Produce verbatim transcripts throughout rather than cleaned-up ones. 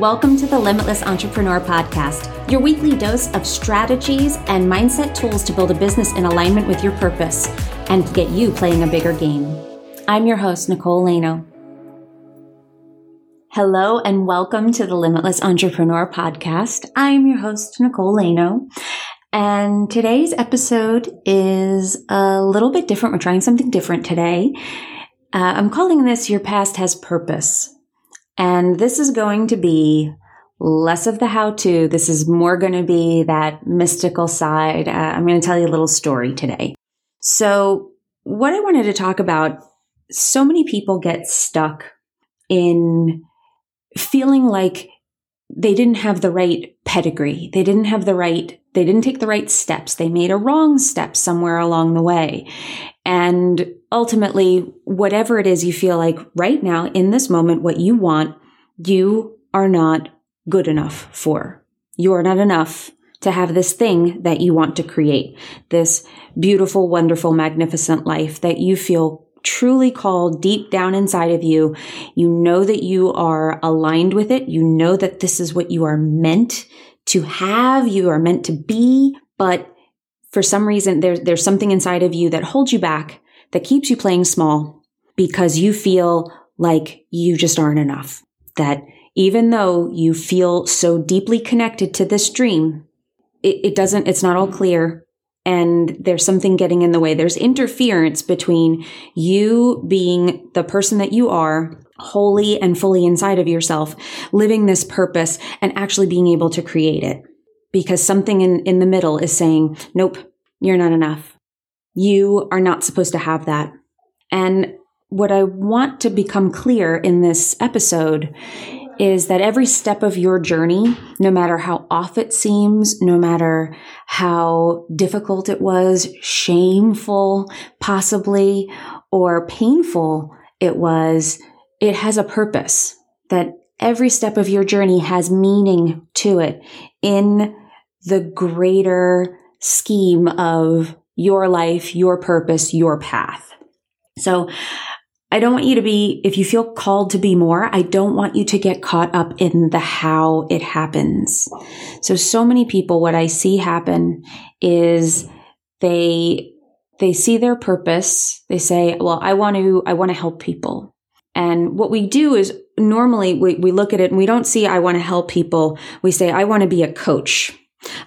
Welcome to the Limitless Entrepreneur Podcast, your weekly dose of strategies and mindset tools to build a business in alignment with your purpose and get you playing a bigger game. I'm your host, Nicole Laino. Hello and welcome to the Limitless Entrepreneur Podcast. I'm your host, Nicole Laino. And today's episode is a little bit different. We're trying something different today. Uh, I'm calling this Your Past Has Purpose. And this is going to be less of the how-to. This is more going to be that mystical side. Uh, I'm going to tell you a little story today. So what I wanted to talk about, so many people get stuck in feeling like they didn't have the right pedigree. They didn't have the right, they didn't take the right steps. They made a wrong step somewhere along the way. And ultimately, whatever it is you feel like right now in this moment, what you want, you are not good enough for. You are not enough to have this thing that you want to create, this beautiful, wonderful, magnificent life that you feel truly called deep down inside of you. You know that you are aligned with it. You know that this is what you are meant to have. You are meant to be, but for some reason, there, there's something inside of you that holds you back, that keeps you playing small because you feel like you just aren't enough. That even though you feel so deeply connected to this dream, it, it doesn't, it's not all clear. And there's something getting in the way. There's interference between you being the person that you are, wholly and fully inside of yourself, living this purpose and actually being able to create it. Because something in, in the middle is saying, nope, you're not enough. You are not supposed to have that. And what I want to become clear in this episode is that every step of your journey, no matter how off it seems, no matter how difficult it was, shameful possibly, or painful it was, it has a purpose. That every step of your journey has meaning to it in the greater scheme of your life, your purpose, your path. So I don't want you to be, if you feel called to be more, I don't want you to get caught up in the how it happens. So, so many people, what I see happen is they, they see their purpose. They say, well, I want to, I want to help people. And what we do is normally we, we look at it and we don't see, I want to help people. We say, I want to be a coach.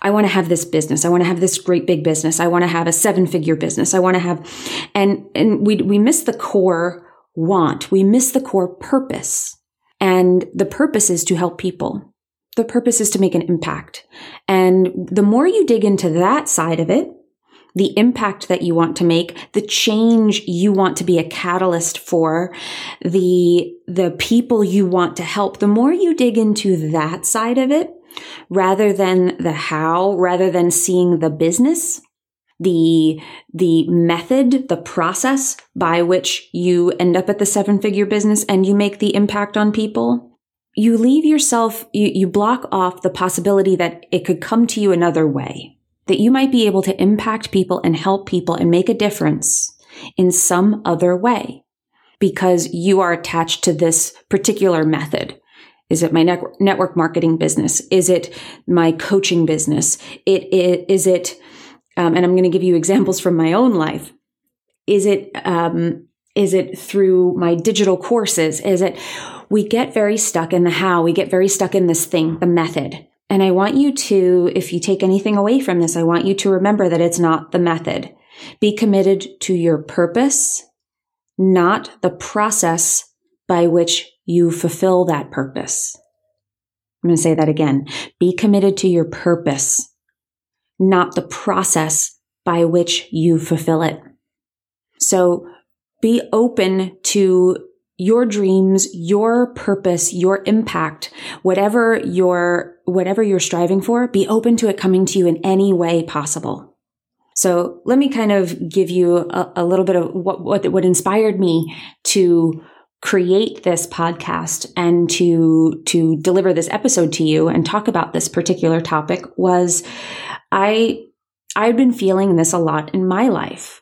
I want to have this business. I want to have this great big business. I want to have a seven figure business. I want to have, and, and we, we miss the core want. We miss the core purpose. And the purpose is to help people. The purpose is to make an impact. And the more you dig into that side of it, the impact that you want to make, the change you want to be a catalyst for, the, the people you want to help, the more you dig into that side of it, rather than the how, rather than seeing the business, the the method, the process by which you end up at the seven-figure business and you make the impact on people, you leave yourself, you, you block off the possibility that it could come to you another way, that you might be able to impact people and help people and make a difference in some other way because you are attached to this particular method. Is it my network, network marketing business? Is it my coaching business? It, it is it... Um, and I'm going to give you examples from my own life. Is it um, is it through my digital courses? Is it, we get very stuck in the how, we get very stuck in this thing, the method. And I want you to, if you take anything away from this, I want you to remember that it's not the method. Be committed to your purpose, not the process by which you fulfill that purpose. I'm going to say that again. Be committed to your purpose, not the process by which you fulfill it. So be open to your dreams, your purpose, your impact, whatever you're, whatever you're striving for, be open to it coming to you in any way possible. So let me kind of give you a, a little bit of what, what, what inspired me to create this podcast and to, to deliver this episode to you and talk about this particular topic was I, I've been feeling this a lot in my life.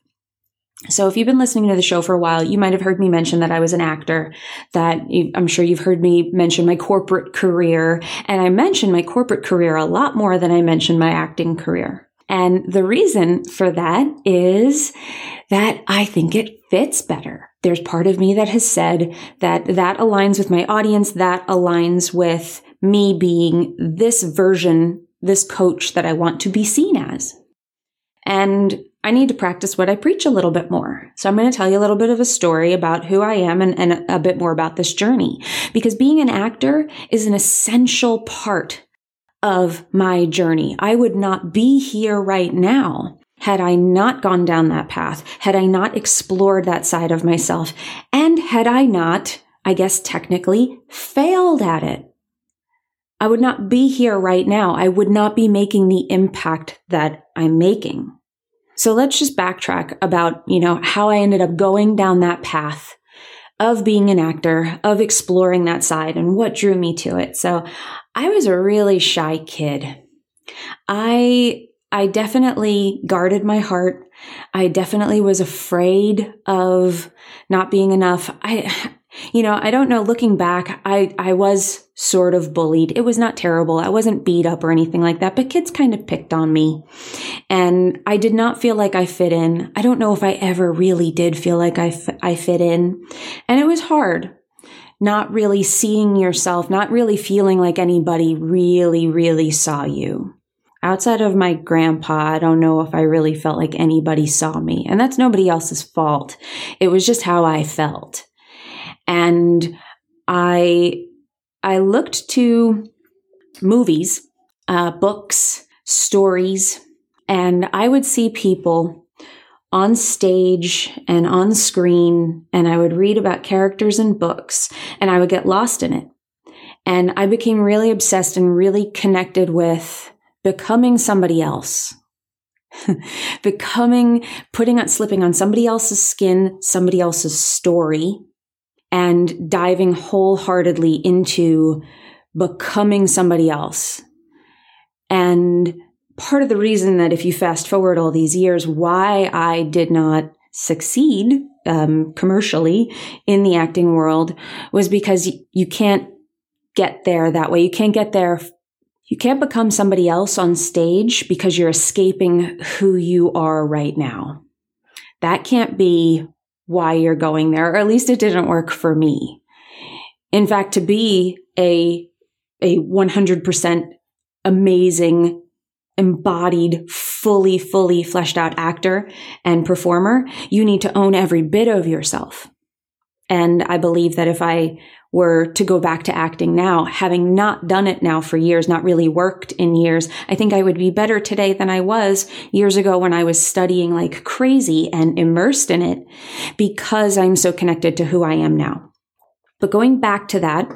So if you've been listening to the show for a while, you might have heard me mention that I was an actor, that I'm sure you've heard me mention my corporate career. And I mentioned my corporate career a lot more than I mentioned my acting career. And the reason for that is that I think it fits better. There's part of me that has said that that aligns with my audience, that aligns with me being this version, this coach that I want to be seen as. And I need to practice what I preach a little bit more. So I'm going to tell you a little bit of a story about who I am and, and a bit more about this journey, because being an actor is an essential part of my journey. I would not be here right now had I not gone down that path, had I not explored that side of myself, and had I not, I guess technically, failed at it. I would not be here right now. I would not be making the impact that I'm making. So let's just backtrack about, you know, how I ended up going down that path of being an actor, of exploring that side and what drew me to it. So I was a really shy kid. I I definitely guarded my heart. I definitely was afraid of not being enough. I you know, I don't know, looking back, I I was sort of bullied. It was not terrible. I wasn't beat up or anything like that, but kids kind of picked on me. And I did not feel like I fit in. I don't know if I ever really did feel like I, f- I fit in. And it was hard not really seeing yourself, not really feeling like anybody really, really saw you. Outside of my grandpa, I don't know if I really felt like anybody saw me. And that's nobody else's fault. It was just how I felt. And I I looked to movies, uh, books, stories, and I would see people on stage and on screen, and I would read about characters in books, and I would get lost in it. And I became really obsessed and really connected with becoming somebody else. Becoming, putting on, slipping on somebody else's skin, somebody else's story, and diving wholeheartedly into becoming somebody else. And part of the reason that if you fast forward all these years, why I did not succeed um, commercially in the acting world was because you, you can't get there that way. You can't get there. You can't become somebody else on stage because you're escaping who you are right now. That can't be why you're going there, or at least it didn't work for me. In fact, to be a a one hundred percent amazing, embodied, fully, fully fleshed out actor and performer, you need to own every bit of yourself. And I believe that if I were to go back to acting now, having not done it now for years, not really worked in years, I think I would be better today than I was years ago when I was studying like crazy and immersed in it, because I'm so connected to who I am now. But going back to that,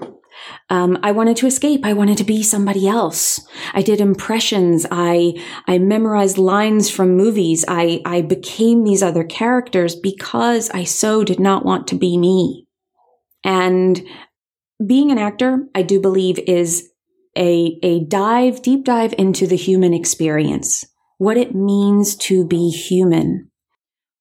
um, I wanted to escape. I wanted to be somebody else. I did impressions. I, I memorized lines from movies. I, I became these other characters because I so did not want to be me. And being an actor, I do believe, is a, a dive, deep dive into the human experience, what it means to be human.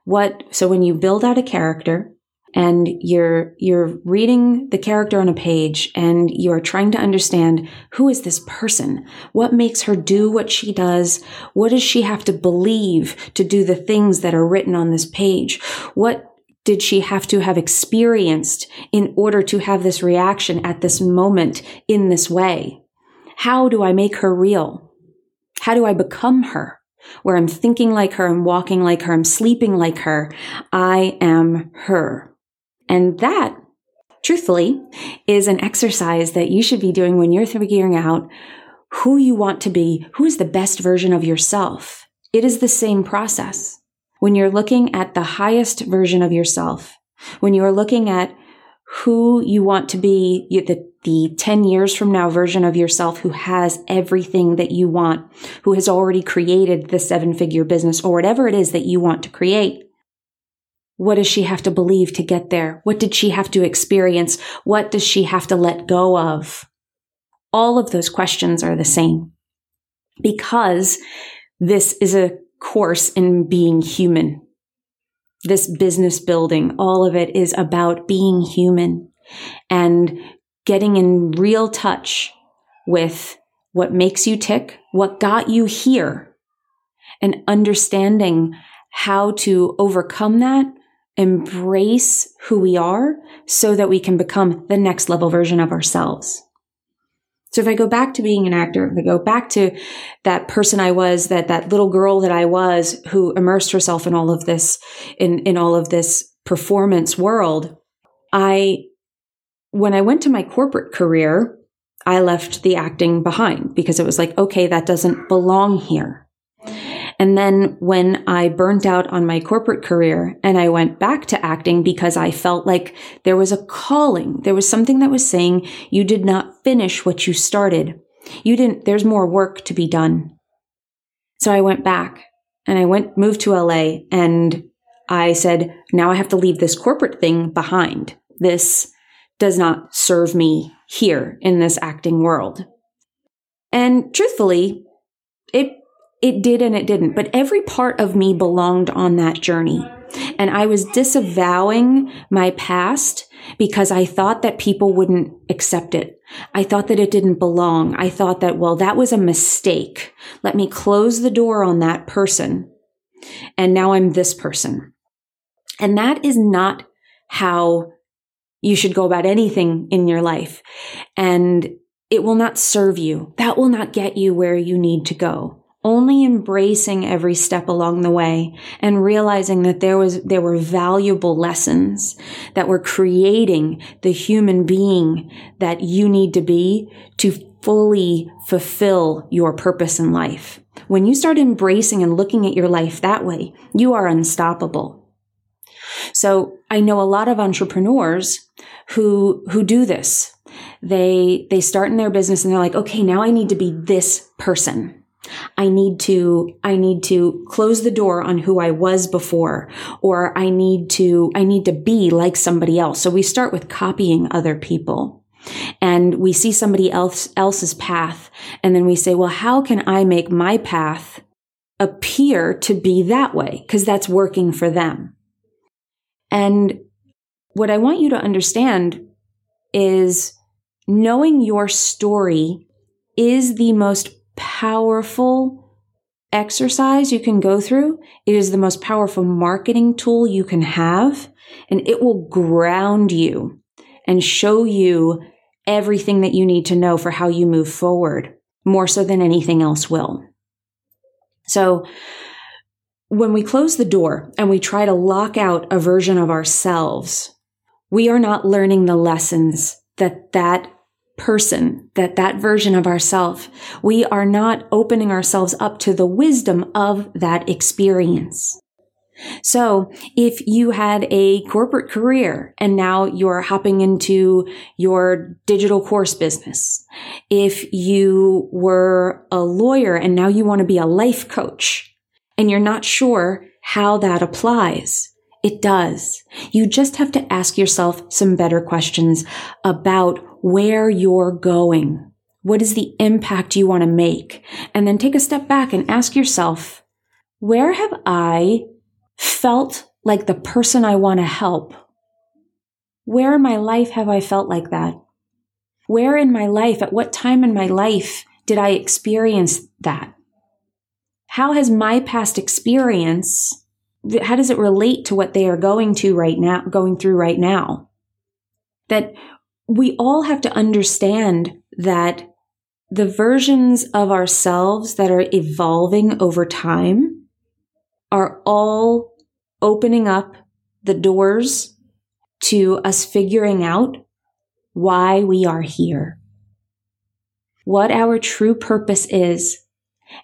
What, so when you build out a character and you're, you're reading the character on a page and you're trying to understand, who is this person? What makes her do what she does? What does she have to believe to do the things that are written on this page? What did she have to have experienced in order to have this reaction at this moment in this way? How do I make her real? How do I become her? Where I'm thinking like her, I'm walking like her, I'm sleeping like her. I am her. And that, truthfully, is an exercise that you should be doing when you're figuring out who you want to be, who is the best version of yourself. It is the same process. When you're looking at the highest version of yourself, when you're looking at who you want to be, you, the, the ten years from now version of yourself who has everything that you want, who has already created the seven-figure business or whatever it is that you want to create, what does she have to believe to get there? What did she have to experience? What does she have to let go of? All of those questions are the same, because this is a course in being human. this business building, all of it is about being human and getting in real touch with what makes you tick, what got you here, and understanding how to overcome that, embrace who we are so that we can become the next level version of ourselves. So if I go back to being an actor, if I go back to that person I was, that that little girl that I was who immersed herself in all of this, in, in all of this performance world, I, when I went to my corporate career, I left the acting behind because it was like, okay, that doesn't belong here. And then when I burnt out on my corporate career and I went back to acting because I felt like there was a calling, there was something that was saying you did not finish what you started. You didn't, there's more work to be done. So I went back and I went, moved to L A, and I said, now I have to leave this corporate thing behind. This does not serve me here in this acting world. And truthfully, it It did and it didn't, but every part of me belonged on that journey. And I was disavowing my past because I thought that people wouldn't accept it. I thought that it didn't belong. I thought that, well, that was a mistake. Let me close the door on that person. And now I'm this person. And that is not how you should go about anything in your life. And it will not serve you. That will not get you where you need to go. Only embracing every step along the way and realizing that there was, there were valuable lessons that were creating the human being that you need to be to fully fulfill your purpose in life. When you start embracing and looking at your life that way, you are unstoppable. So I know a lot of entrepreneurs who, who do this. They, they start in their business and they're like, okay, now I need to be this person. I need to, I need to close the door on who I was before, or I need to, I need to be like somebody else. So we start with copying other people, and we see somebody else, else's path. And then we say, well, how can I make my path appear to be that way? Because that's working for them. And what I want you to understand is knowing your story is the most powerful exercise you can go through. It is the most powerful marketing tool you can have, and it will ground you and show you everything that you need to know for how you move forward, more so than anything else will. So when we close the door and we try to lock out a version of ourselves, we are not learning the lessons that that person, that that version of ourself, we are not opening ourselves up to the wisdom of that experience. So if you had a corporate career and now you're hopping into your digital course business, if you were a lawyer and now you want to be a life coach and you're not sure how that applies, it does. You just have to ask yourself some better questions about where you're going. What is the impact you want to make? And then take a step back and ask yourself, where have I felt like the person I want to help? Where in my life have I felt like that? Where in my life, at what time in my life did I experience that? How has my past experience, how does it relate to what they are going to right now, going through right now? That we all have to understand that the versions of ourselves that are evolving over time are all opening up the doors to us figuring out why we are here, what our true purpose is,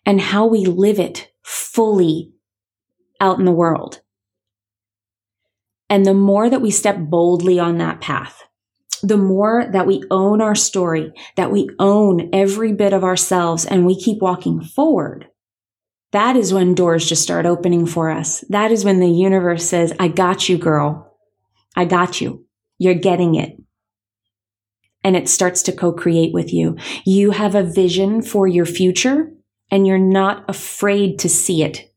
and how we live it fully out in the world. And the more that we step boldly on that path, the more that we own our story, that we own every bit of ourselves, and we keep walking forward, that is when doors just start opening for us. That is when the universe says, I got you, girl. I got you. You're getting it. And it starts to co-create with you. You have a vision for your future, and you're not afraid to see it.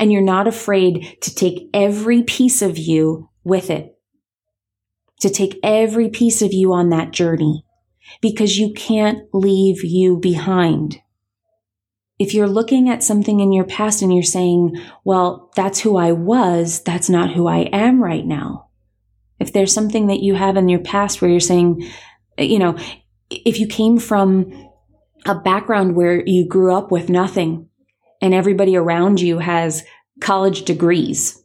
and you're not afraid to take every piece of you with it, to take every piece of you on that journey, because you can't leave you behind. If you're looking at something in your past and you're saying, well, that's who I was, that's not who I am right now. If there's something that you have in your past where you're saying, you know, if you came from a background where you grew up with nothing and everybody around you has college degrees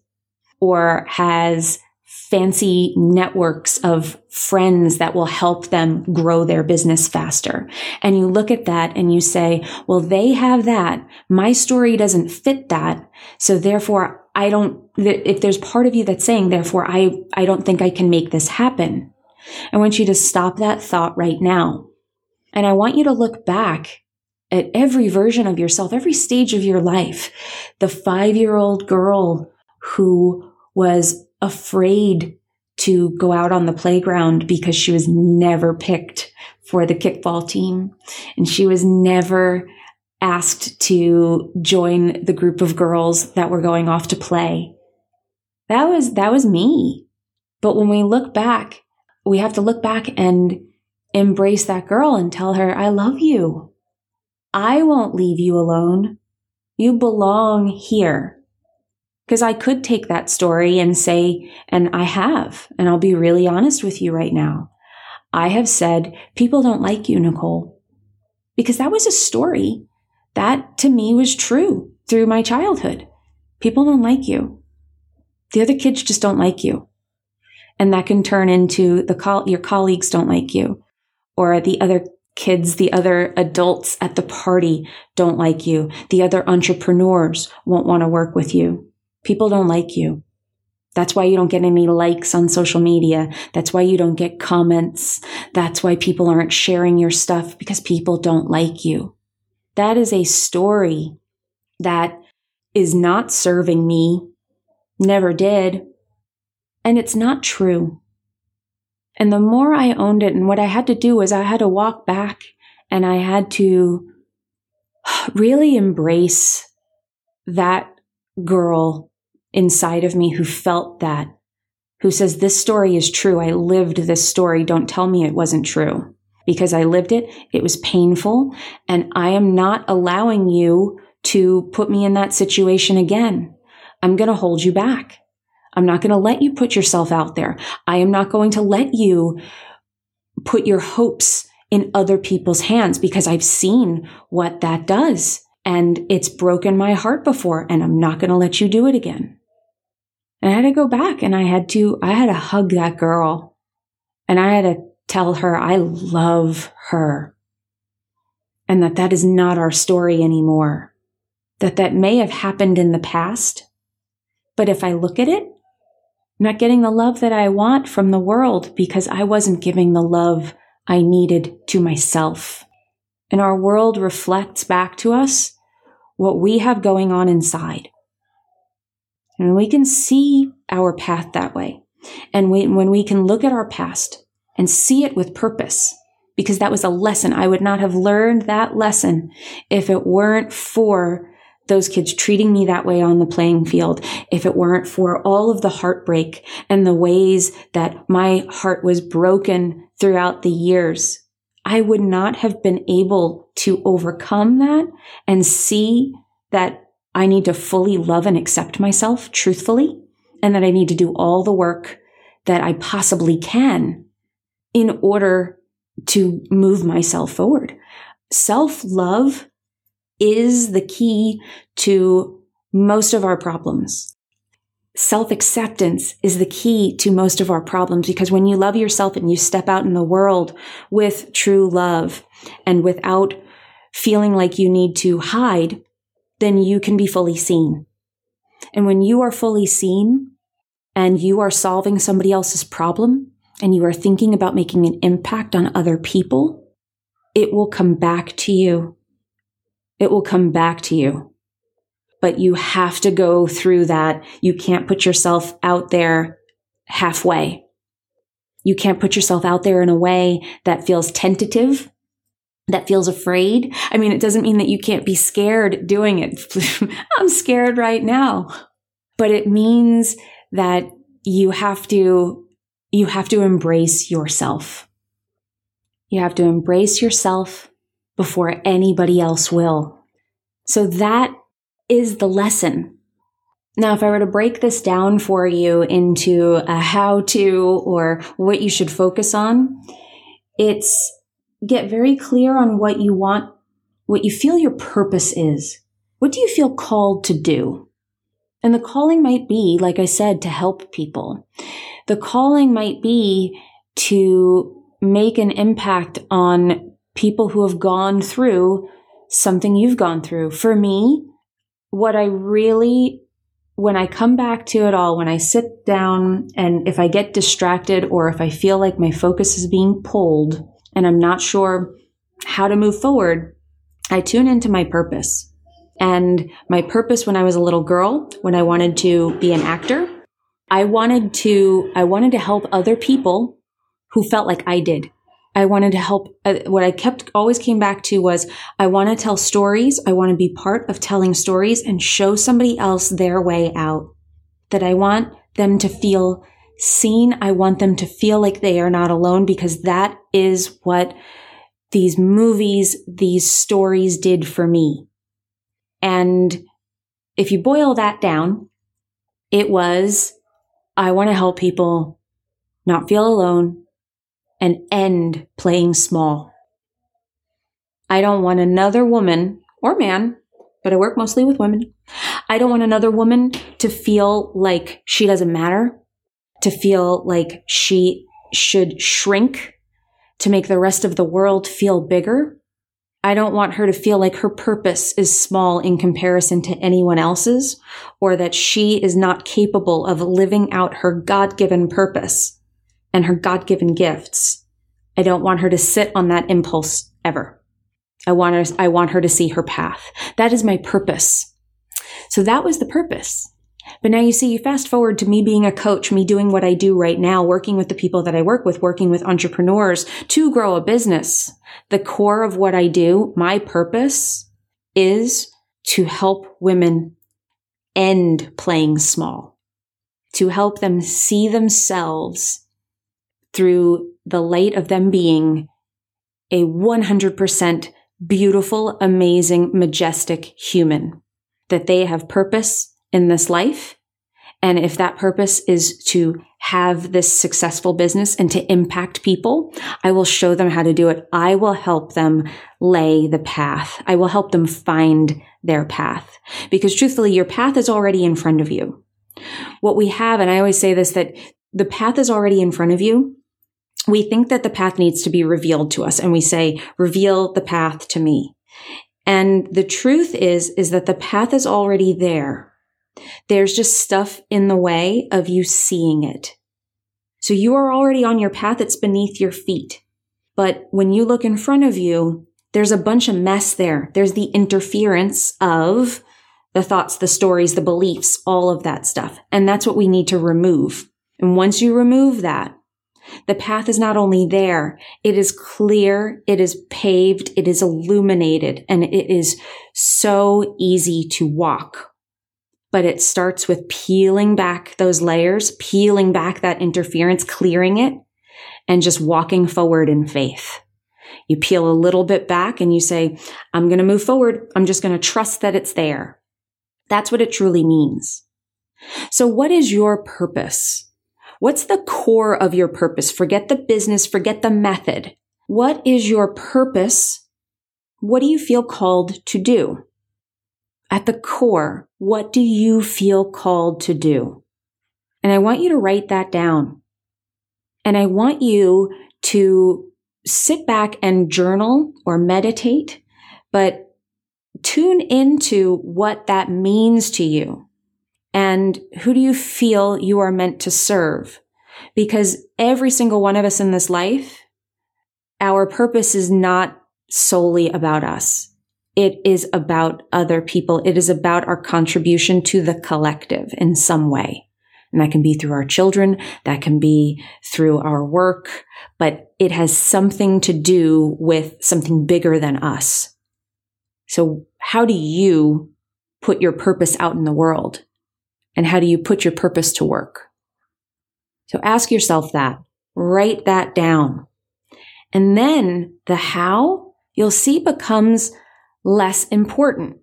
or has fancy networks of friends that will help them grow their business faster. And you look at that and you say, well, they have that. My story doesn't fit that. So therefore, I don't, if there's part of you that's saying, therefore, I, I don't think I can make this happen. I want you to stop that thought right now. And I want you to look back at every version of yourself, every stage of your life, the five-year-old girl who was afraid to go out on the playground because she was never picked for the kickball team. And she was never asked to join the group of girls that were going off to play. That was, that was me. But when we look back, we have to look back and embrace that girl and tell her, I love you. I won't leave you alone. You belong here. Because I could take that story and say, and I have, and I'll be really honest with you right now. I have said, people don't like you, Nicole, because that was a story that to me was true through my childhood. People don't like you. The other kids just don't like you. And that can turn into the col- your colleagues don't like you, or the other kids, the other adults at the party don't like you. The other entrepreneurs won't want to work with you. People don't like you. That's why you don't get any likes on social media. That's why you don't get comments. That's why people aren't sharing your stuff, because people don't like you. That is a story that is not serving me, never did, and it's not true. And the more I owned it, and what I had to do was I had to walk back and I had to really embrace that girl inside of me who felt that, who says, this story is true. I lived this story. Don't tell me it wasn't true, because I lived it. It was painful, and I am not allowing you to put me in that situation again. I'm going to hold you back. I'm not going to let you put yourself out there. I am not going to let you put your hopes in other people's hands, because I've seen what that does. And it's broken my heart before, and I'm not going to let you do it again. And I had to go back and I had to, I had to hug that girl, and I had to tell her, I love her, and that that is not our story anymore. That that may have happened in the past, but if I look at it, I'm not getting the love that I want from the world, because I wasn't giving the love I needed to myself. And our world reflects back to us what we have going on inside. And we can see our path that way. And we, when we can look at our past and see it with purpose, because that was a lesson. I would not have learned that lesson if it weren't for those kids treating me that way on the playing field, if it weren't for all of the heartbreak and the ways that my heart was broken throughout the years. I would not have been able to overcome that and see that I need to fully love and accept myself truthfully, and that I need to do all the work that I possibly can in order to move myself forward. Self-love is the key to most of our problems. Self-acceptance is the key to most of our problems, because when you love yourself and you step out in the world with true love and without feeling like you need to hide, then you can be fully seen. And when you are fully seen and you are solving somebody else's problem and you are thinking about making an impact on other people, it will come back to you. It will come back to you. But you have to go through that. You can't put yourself out there halfway. You can't put yourself out there in a way that feels tentative that feels afraid. I mean, it doesn't mean that you can't be scared doing it. I'm scared right now. But it means that you have to, you have to embrace yourself. You have to embrace yourself before anybody else will. So that is the lesson. Now, if I were to break this down for you into a how-to or what you should focus on, it's get very clear on what you want, what you feel your purpose is. What do you feel called to do? And the calling might be, like I said, to help people. The calling might be to make an impact on people who have gone through something you've gone through. For me, what I really, when I come back to it all, when I sit down and if I get distracted or if I feel like my focus is being pulled and I'm not sure how to move forward, I tune into my purpose. And my purpose when I was a little girl, when I wanted to be an actor, I wanted to, I wanted to help other people who felt like I did. I wanted to help. Uh, what I kept always came back to was I want to tell stories. I want to be part of telling stories and show somebody else their way out, that I want them to feel seen. I want them to feel like they are not alone, because that is what these movies, these stories did for me. And if you boil that down, it was, I want to help people not feel alone and end playing small. I don't want another woman or man, but I work mostly with women. I don't want another woman to feel like she doesn't matter, to feel like she should shrink to make the rest of the world feel bigger. I don't want her to feel like her purpose is small in comparison to anyone else's, or that she is not capable of living out her God-given purpose and her God-given gifts. I don't want her to sit on that impulse ever. I want her, I want her to see her path. That is my purpose. So that was the purpose. But now you see, you fast forward to me being a coach, me doing what I do right now, working with the people that I work with, working with entrepreneurs to grow a business. The core of what I do, my purpose, is to help women end playing small, to help them see themselves through the light of them being a one hundred percent beautiful, amazing, majestic human, that they have purpose in this life. And if that purpose is to have this successful business and to impact people, I will show them how to do it. I will help them lay the path. I will help them find their path. Because truthfully, your path is already in front of you. What we have, and I always say this, that the path is already in front of you. We think that the path needs to be revealed to us, and we say, reveal the path to me. And the truth is, is that the path is already there. There's just stuff in the way of you seeing it. So you are already on your path. It's beneath your feet. But when you look in front of you, there's a bunch of mess there. There's the interference of the thoughts, the stories, the beliefs, all of that stuff. And that's what we need to remove. And once you remove that, the path is not only there, it is clear, it is paved, it is illuminated, and it is so easy to walk. But it starts with peeling back those layers, peeling back that interference, clearing it, and just walking forward in faith. You peel a little bit back and you say, I'm going to move forward. I'm just going to trust that it's there. That's what it truly means. So what is your purpose? What's the core of your purpose? Forget the business, forget the method. What is your purpose? What do you feel called to do? At the core, what do you feel called to do? And I want you to write that down. And I want you to sit back and journal or meditate, but tune into what that means to you. And who do you feel you are meant to serve? Because every single one of us in this life, our purpose is not solely about us. It is about other people. It is about our contribution to the collective in some way. And that can be through our children, that can be through our work, but it has something to do with something bigger than us. So how do you put your purpose out in the world? And how do you put your purpose to work? So ask yourself that, write that down. And then the how, you'll see, becomes less important.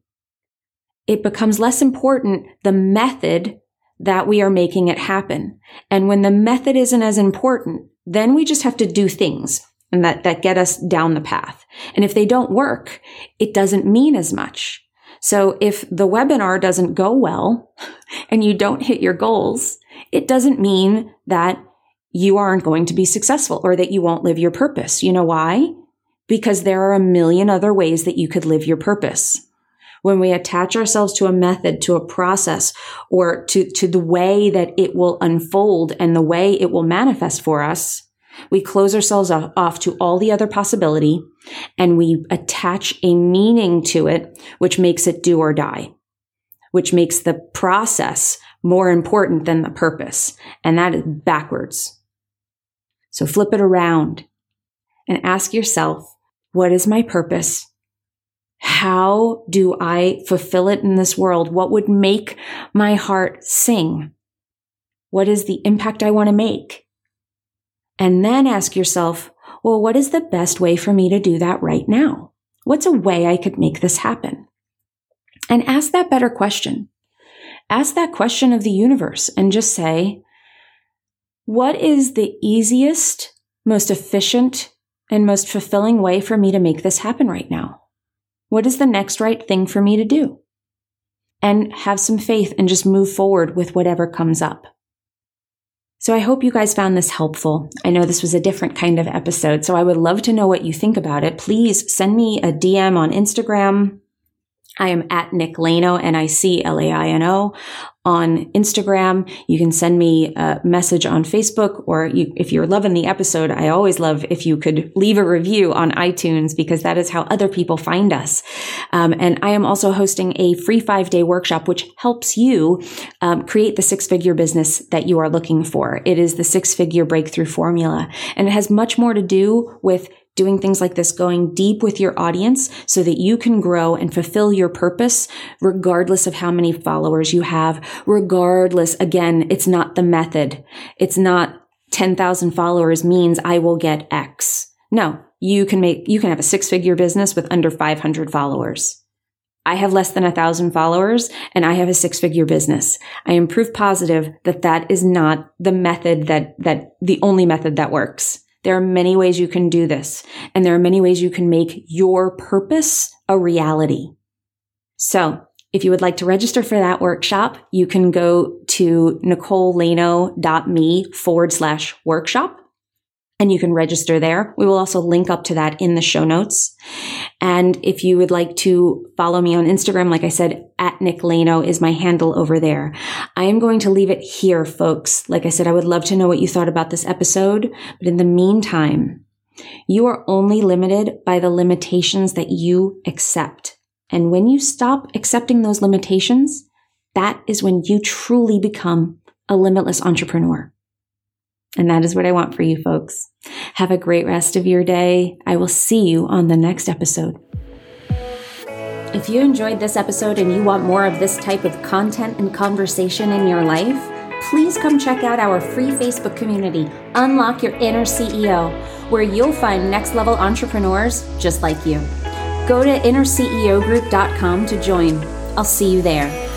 It becomes less important the method that we are making it happen. And when the method isn't as important, then we just have to do things and that, that get us down the path. And if they don't work, it doesn't mean as much. So if the webinar doesn't go well and you don't hit your goals, it doesn't mean that you aren't going to be successful or that you won't live your purpose. You know why? Because there are a million other ways that you could live your purpose. When we attach ourselves to a method, to a process, or to, to the way that it will unfold and the way it will manifest for us, we close ourselves off to all the other possibility and we attach a meaning to it, which makes it do or die, which makes the process more important than the purpose. And that is backwards. So flip it around and ask yourself, what is my purpose? How do I fulfill it in this world? What would make my heart sing? What is the impact I want to make? And then ask yourself, well, what is the best way for me to do that right now? What's a way I could make this happen? And ask that better question. Ask that question of the universe and just say, what is the easiest, most efficient, and most fulfilling way for me to make this happen right now? What is the next right thing for me to do? And have some faith and just move forward with whatever comes up. So I hope you guys found this helpful. I know this was a different kind of episode, so I would love to know what you think about it. Please send me a D M on Instagram. I am at Nick Laino, N I C L A I N O on Instagram. You can send me a message on Facebook, or you, if you're loving the episode, I always love if you could leave a review on iTunes, because that is how other people find us. Um, and I am also hosting a free five-day workshop, which helps you um, create the six-figure business that you are looking for. It is the six-figure breakthrough formula, and it has much more to do with doing things like this, going deep with your audience so that you can grow and fulfill your purpose, regardless of how many followers you have. Regardless, again, it's not the method. It's not ten thousand followers means I will get X. No, you can make, you can have a six-figure business with under five hundred followers. I have less than a thousand followers and I have a six-figure business. I am proof positive that that is not the method that, that the only method that works. There are many ways you can do this, and there are many ways you can make your purpose a reality. So if you would like to register for that workshop, you can go to nicolelaino.me forward slash workshop, and you can register there. We will also link up to that in the show notes. And if you would like to follow me on Instagram, like I said, at Nick Laino is my handle over there. I am going to leave it here, folks. Like I said, I would love to know what you thought about this episode. But in the meantime, you are only limited by the limitations that you accept. And when you stop accepting those limitations, that is when you truly become a limitless entrepreneur. And that is what I want for you, folks. Have a great rest of your day. I will see you on the next episode. If you enjoyed this episode and you want more of this type of content and conversation in your life, please come check out our free Facebook community, Unlock Your Inner C E O, where you'll find next-level entrepreneurs just like you. Go to inner c e o group dot com to join. I'll see you there.